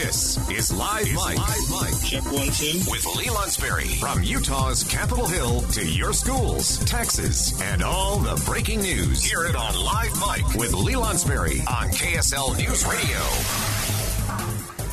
This is Live Mike. Check 1, 2. With Lee Lonsberry. From Utah's Capitol Hill to your schools, taxes, and all the breaking news. Hear it on Live Mike with Lee Lonsberry on KSL News Radio.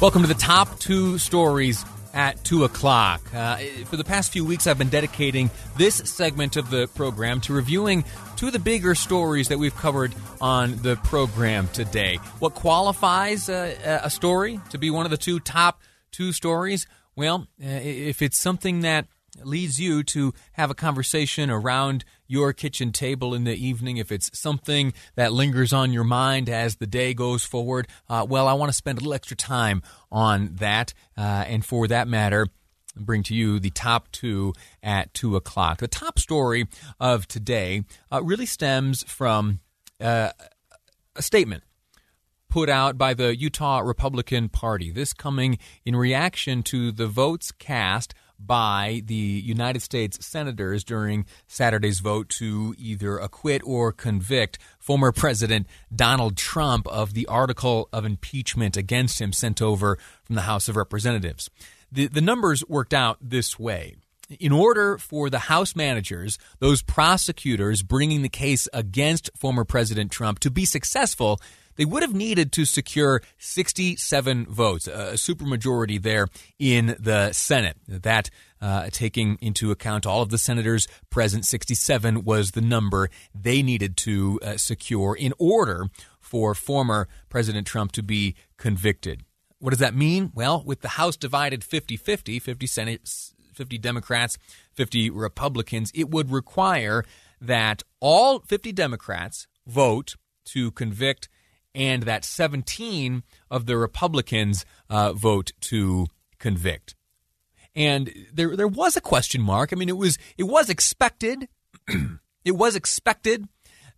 Welcome to the top two stories at 2 o'clock. For the past few weeks, I've been dedicating this segment of the program to reviewing two of the bigger stories that we've covered on the program today. What qualifies a story to be one of the top two stories? Well, if it's something that leads you to have a conversation around your kitchen table in the evening, if it's something that lingers on your mind as the day goes forward, well, I want to spend a little extra time on that, and for that matter, bring to you the top two at 2 o'clock. The top story of today really stems from a statement put out by the Utah Republican Party. This coming in reaction to the votes cast by the United States senators during Saturday's vote to either acquit or convict former President Donald Trump of the article of impeachment against him sent over from the House of Representatives. The numbers worked out this way. In order for the House managers, those prosecutors bringing the case against former President Trump, to be successful, they would have needed to secure 67 votes, a supermajority there in the Senate. That, taking into account all of the senators present, 67 was the number they needed to secure in order for former President Trump to be convicted. What does that mean? Well, with the House divided 50-50, 50 Senate, 50 Democrats, 50 Republicans, it would require that all 50 Democrats vote to convict and that 17 of the Republicans vote to convict. And there was a question mark. I mean, it was expected. It was expected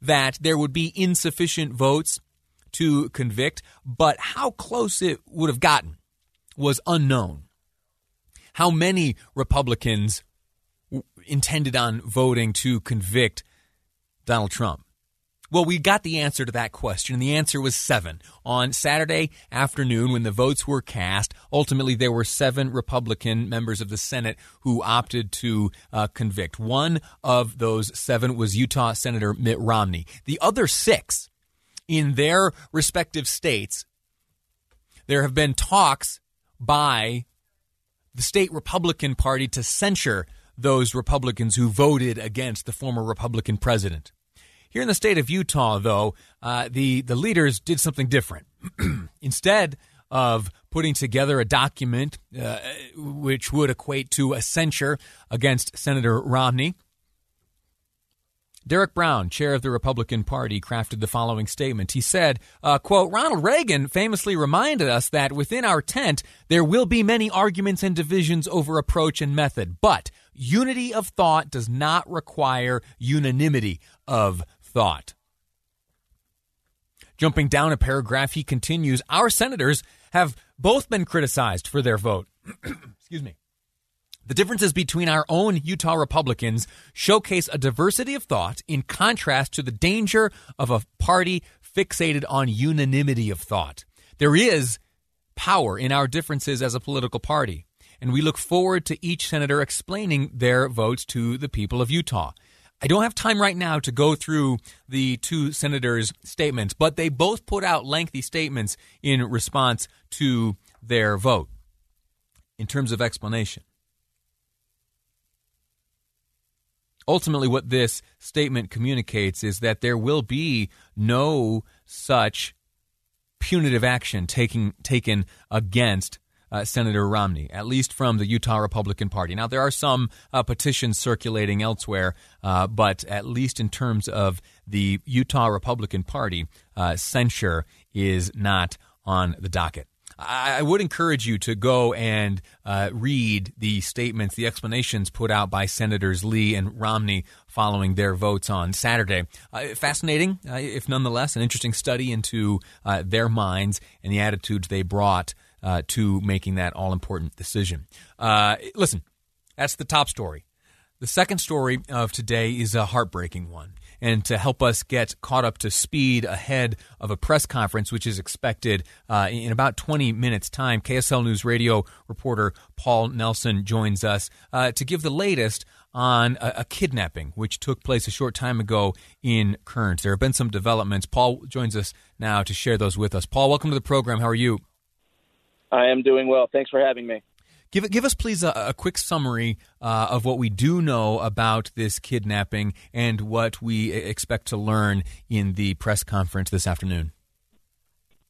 that there would be insufficient votes to convict, but how close it would have gotten was unknown. How many Republicans intended on voting to convict Donald Trump? Well, we got the answer to that question. The answer was 7. On Saturday afternoon, when the votes were cast, ultimately there were 7 Republican members of the Senate who opted to convict. One of those 7 was Utah Senator Mitt Romney. The other 6, in their respective states, there have been talks by the state Republican Party to censure those Republicans who voted against the former Republican president. Here in the state of Utah, though, the leaders did something different. Instead of putting together a document which would equate to a censure against Senator Romney, Derek Brown, chair of the Republican Party, crafted the following statement. He said, quote, "Ronald Reagan famously reminded us that within our tent, there will be many arguments and divisions over approach and method, but unity of thought does not require unanimity of thought." Jumping down a paragraph, he continues, "Our senators have both been criticized for their vote." Excuse me. "The differences between our own Utah Republicans showcase a diversity of thought in contrast to the danger of a party fixated on unanimity of thought. There is power in our differences as a political party, and we look forward to each senator explaining their votes to the people of Utah." I don't have time right now to go through the two senators' statements, but they both put out lengthy statements in response to their vote. In terms of explanation, ultimately, what this statement communicates is that there will be no such punitive action taken against Senator Romney, at least from the Utah Republican Party. Now, there are some petitions circulating elsewhere, but at least in terms of the Utah Republican Party, censure is not on the docket. I would encourage you to go and read the statements, the explanations put out by Senators Lee and Romney following their votes on Saturday. Fascinating, if nonetheless, an interesting study into their minds and the attitudes they brought to making that all-important decision. Listen, that's the top story. The second story of today is a heartbreaking one. and to help us get caught up to speed ahead of a press conference, which is expected in about 20 minutes' time. KSL News Radio reporter Paul Nelson joins us to give the latest on a kidnapping which took place a short time ago in Kearns. There have been some developments. Paul joins us now to share those with us. Paul, welcome to the program. How are you? I am doing well. Thanks for having me. Give us, please, a quick summary of what we do know about this kidnapping and what we expect to learn in the press conference this afternoon.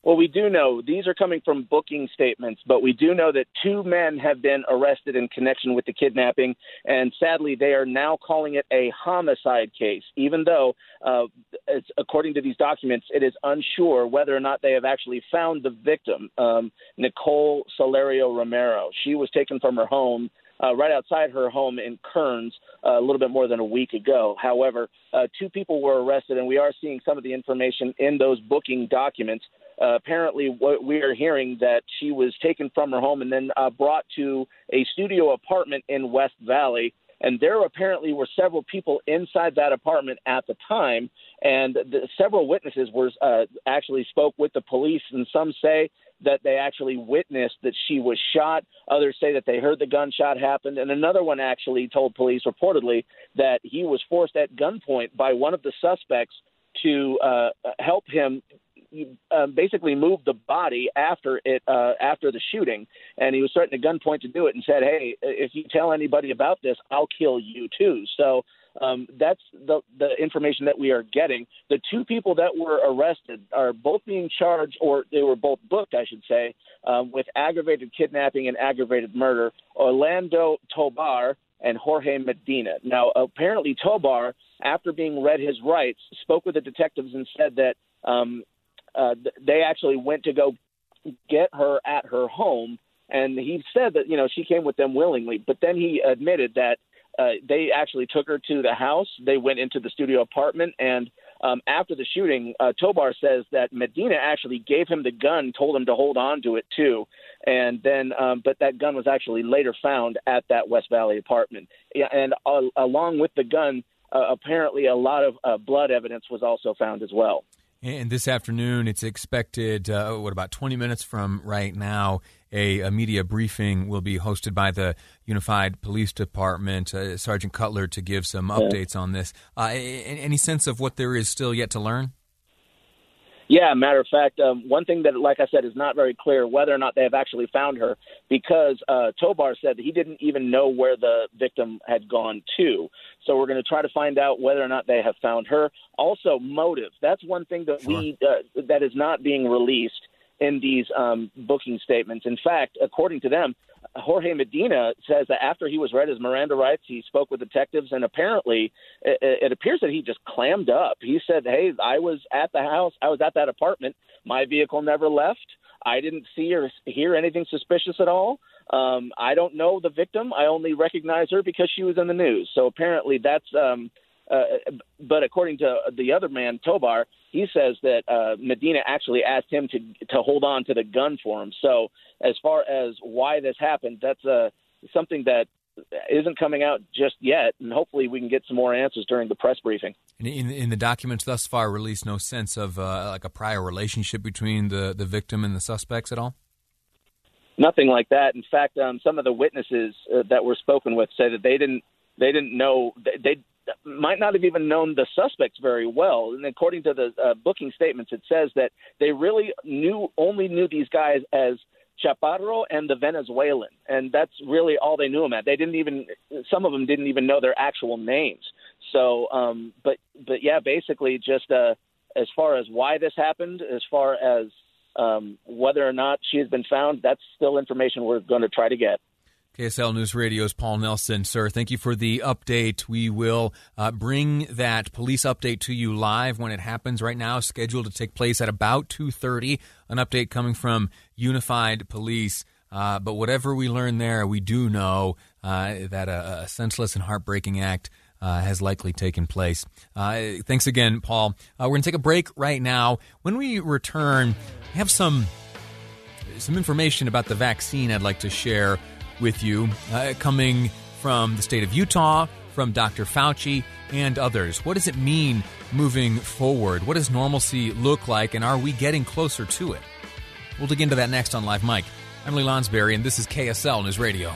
Well, we do know these are coming from booking statements, but we do know that two men have been arrested in connection with the kidnapping. And sadly, they are now calling it a homicide case, even though, it's, according to these documents, it is unsure whether or not they have actually found the victim, Nicole Solorio-Romero. She was taken from her home right outside her home in Kearns a little bit more than a week ago. However, two people were arrested, and we are seeing some of the information in those booking documents. Apparently, what we are hearing that she was taken from her home and then brought to a studio apartment in West Valley. And there apparently were several people inside that apartment at the time. And several witnesses were actually spoke with the police. And some say that they actually witnessed that she was shot. Others say that they heard the gunshot happen. And another one actually told police reportedly that he was forced at gunpoint by one of the suspects to help him basically moved the body after it after the shooting, and he was threatened at gunpoint to do it and said, "Hey, if you tell anybody about this, I'll kill you too." So that's the information that we are getting. The two people that were arrested are both being charged, or they were both booked, I should say, with aggravated kidnapping and aggravated murder, Orlando Tobar and Jorge Medina. Now, apparently Tobar, after being read his rights, spoke with the detectives and said that they actually went to go get her at her home. And he said that, you know, she came with them willingly. But then he admitted that they actually took her to the house. They went into the studio apartment. And after the shooting, Tobar says that Medina actually gave him the gun, told him to hold on to it, too. And then but that gun was actually later found at that West Valley apartment. And along with the gun, apparently a lot of blood evidence was also found as well. And this afternoon, it's expected, about 20 minutes from right now, a media briefing will be hosted by the Unified Police Department, Sergeant Cutler, to give some updates on this. Any sense of what there is still yet to learn? Yeah, matter of fact, one thing that, like I said, is not very clear whether or not they have actually found her, because Tobar said that he didn't even know where the victim had gone to. So we're going to try to find out whether or not they have found her. Also, motive. That's one thing that that is not being released in these booking statements. In fact, according to them, Jorge Medina says that after he was read his Miranda rights, he spoke with detectives, and apparently it appears that he just clammed up. He said, "Hey, I was at the house. I was at that apartment. My vehicle never left. I didn't see or hear anything suspicious at all. I don't know the victim. I only recognize her because she was in the news." So apparently that's but according to the other man, Tobar, he says that Medina actually asked him to hold on to the gun for him. So as far as why this happened, that's something that isn't coming out just yet, and hopefully we can get some more answers during the press briefing. And in the documents thus far released, no sense of like a prior relationship between the victim and the suspects at all? Nothing like that. In fact, some of the witnesses that were spoken with said that they didn't know they might not have even known the suspects very well. And according to the booking statements, it says that they really only knew these guys as Chaparro and the Venezuelan. And that's really all they knew them at. They didn't even, some of them didn't even know their actual names. So, but yeah, basically just as far as why this happened, as far as whether or not she has been found, that's still information we're going to try to get. KSL News Radio's Paul Nelson. Sir, thank you for the update. We will bring that police update to you live when it happens. Right now, scheduled to take place at about 2:30. An update coming from Unified Police. But whatever we learn there, we do know that a senseless and heartbreaking act has likely taken place. Thanks again, Paul. We're going to take a break right now. When we return, we have some information about the vaccine I'd like to share with you, coming from the state of Utah, from Dr. Fauci and others. What does it mean moving forward? What does normalcy look like, and are we getting closer to it? We'll dig into that next on Live Mike. I'm Lee Lonsberry, and this is KSL News Radio.